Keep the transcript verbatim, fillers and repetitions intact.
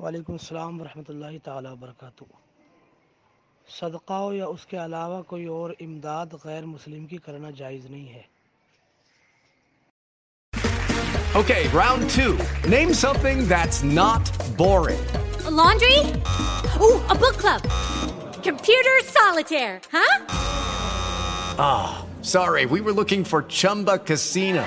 वालेकुम सलाम वरहमतुल्लाहि ताला वबरकातुहू। सदका या उसके अलावा कोई और इमदाद गैर मुस्लिम की करना जायज़ नहीं है। Okay, round two. Name something that's not boring. A laundry? Ooh, a book club. Computer solitaire, huh? Ah, oh, sorry. We were looking for Chumba Casino.